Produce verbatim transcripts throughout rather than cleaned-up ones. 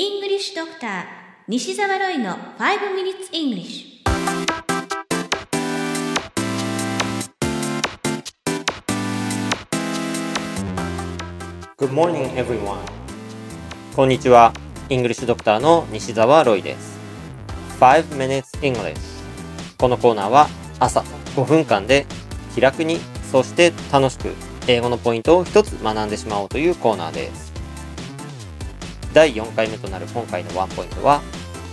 イングリッシュドクター西澤ロイのファイブ ミニッツ イングリッシュ。 Good morning, everyone. こんにちは。イングリッシュドクターの西澤ロイです。ファイブ ミニッツ イングリッシュ。 このコーナーは朝ごふんかんで気楽に、そして楽しく英語のポイントを一つ学んでしまおうというコーナーです。だいよんかいめとなる今回のワンポイントは、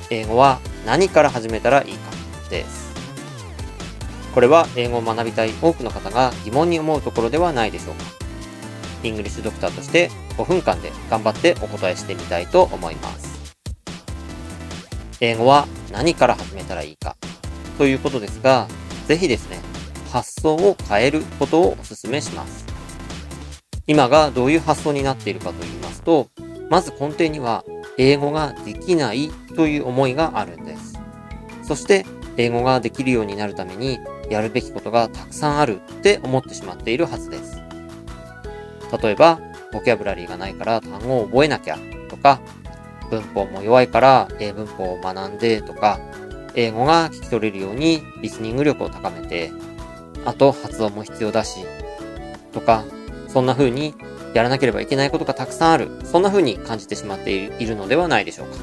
英語は何から始めたらいいかです。これは英語を学びたい多くの方が疑問に思うところではないでしょうか。イングリッシュドクターとしてごふんかんで頑張ってお答えしてみたいと思います。英語は何から始めたらいいかということですが、ぜひですね、発想を変えることをお勧めします。今がどういう発想になっているかと言いますと、まず根底には英語ができないという思いがあるんです。そして英語ができるようになるためにやるべきことがたくさんあるって思ってしまっているはずです。例えばボキャブラリーがないから単語を覚えなきゃとか、文法も弱いから英文法を学んでとか、英語が聞き取れるようにリスニング力を高めて、あと発音も必要だしとか、そんな風にやらなければいけないことがたくさんある。そんな風に感じてしまっているのではないでしょうか。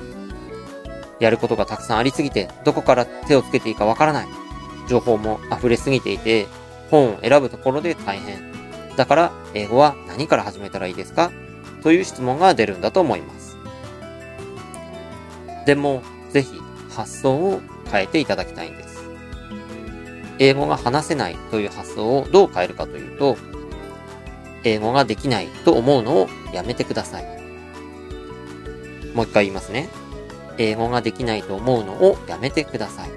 やることがたくさんありすぎて、どこから手をつけていいかわからない。情報も溢れすぎていて、本を選ぶところで大変。だから、英語は何から始めたらいいですか？という質問が出るんだと思います。でも、ぜひ発想を変えていただきたいんです。英語が話せないという発想をどう変えるかというと、英語ができないと思うのをやめてください。もう一回言いますね。英語ができないと思うのをやめてください。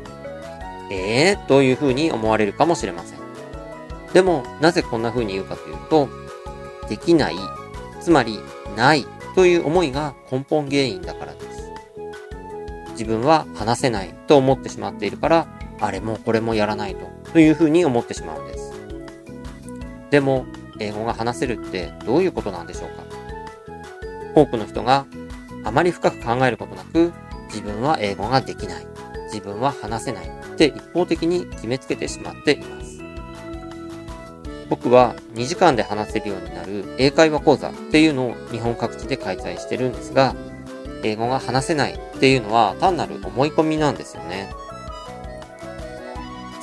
えーというふうに思われるかもしれません。でも、なぜこんなふうに言うかというと、できない、つまりないという思いが根本原因だからです。自分は話せないと思ってしまっているから、あれもこれもやらないと、というふうに思ってしまうんです。でも、英語が話せるってどういうことなんでしょうか。多くの人があまり深く考えることなく、自分は英語ができない、自分は話せないって一方的に決めつけてしまっています。僕はにじかんで話せるようになる英会話講座っていうのを日本各地で開催してるんですが、英語が話せないっていうのは単なる思い込みなんですよね。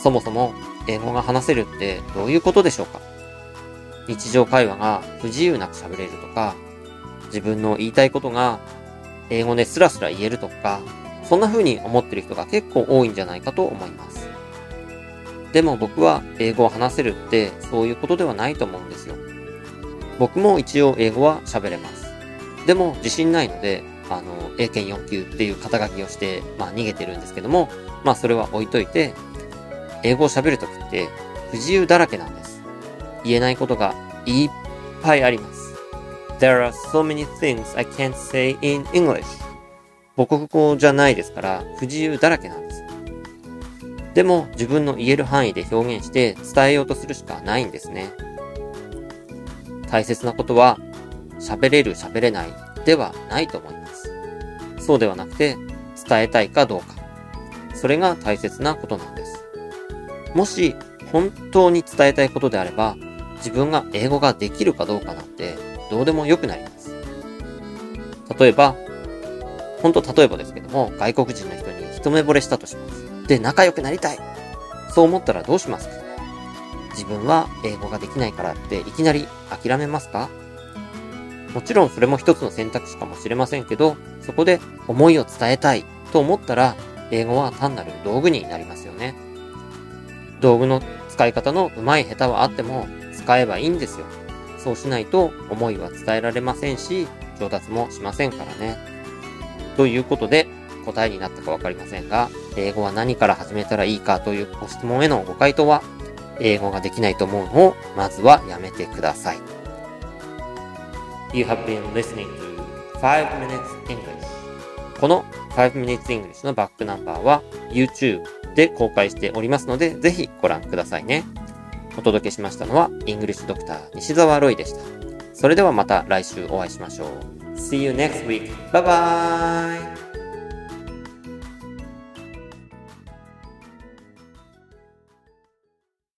そもそも英語が話せるってどういうことでしょうか。日常会話が不自由なく喋れるとか、自分の言いたいことが英語でスラスラ言えるとか、そんな風に思ってる人が結構多いんじゃないかと思います。でも僕は英語を話せるってそういうことではないと思うんですよ。僕も一応英語は喋れます。でも自信ないので、あの、英検よん級っていう肩書きをして、まあ逃げてるんですけども、まあそれは置いといて、英語を喋るときって不自由だらけなんです。言えないことがいっぱいあります。There are so many things I can't say in English. 母国語じゃないですから不自由だらけなんです。でも自分の言える範囲で表現して伝えようとするしかないんですね。大切なことは喋れる喋れないではないと思います。そうではなくて伝えたいかどうか。それが大切なことなんです。もし本当に伝えたいことであれば、自分が英語ができるかどうかなんてどうでもよくなります。例えば、本当例えばですけども、外国人の人に一目惚れしたとします。で、仲良くなりたい。そう思ったらどうしますか？自分は英語ができないからっていきなり諦めますか？もちろんそれも一つの選択肢かもしれませんけど、そこで思いを伝えたいと思ったら、英語は単なる道具になりますよね。道具の使い方の上手い下手はあっても使えばいいんですよ。そうしないと思いは伝えられませんし、上達もしませんからね。ということで、答えになったかわかりませんが、英語は何から始めたらいいかというご質問へのご回答は、英語ができないと思うのをまずはやめてください。You have been listening to ファイブ ミニッツ イングリッシュ。 この ファイブ ミニッツ イングリッシュ のバックナンバーは YouTubeで公開しておりますので、ぜひご覧くださいね。お届けしましたのはイングリッシュドクター西澤ロイでした。それではまた来週お会いしましょう。See you next week. Bye bye.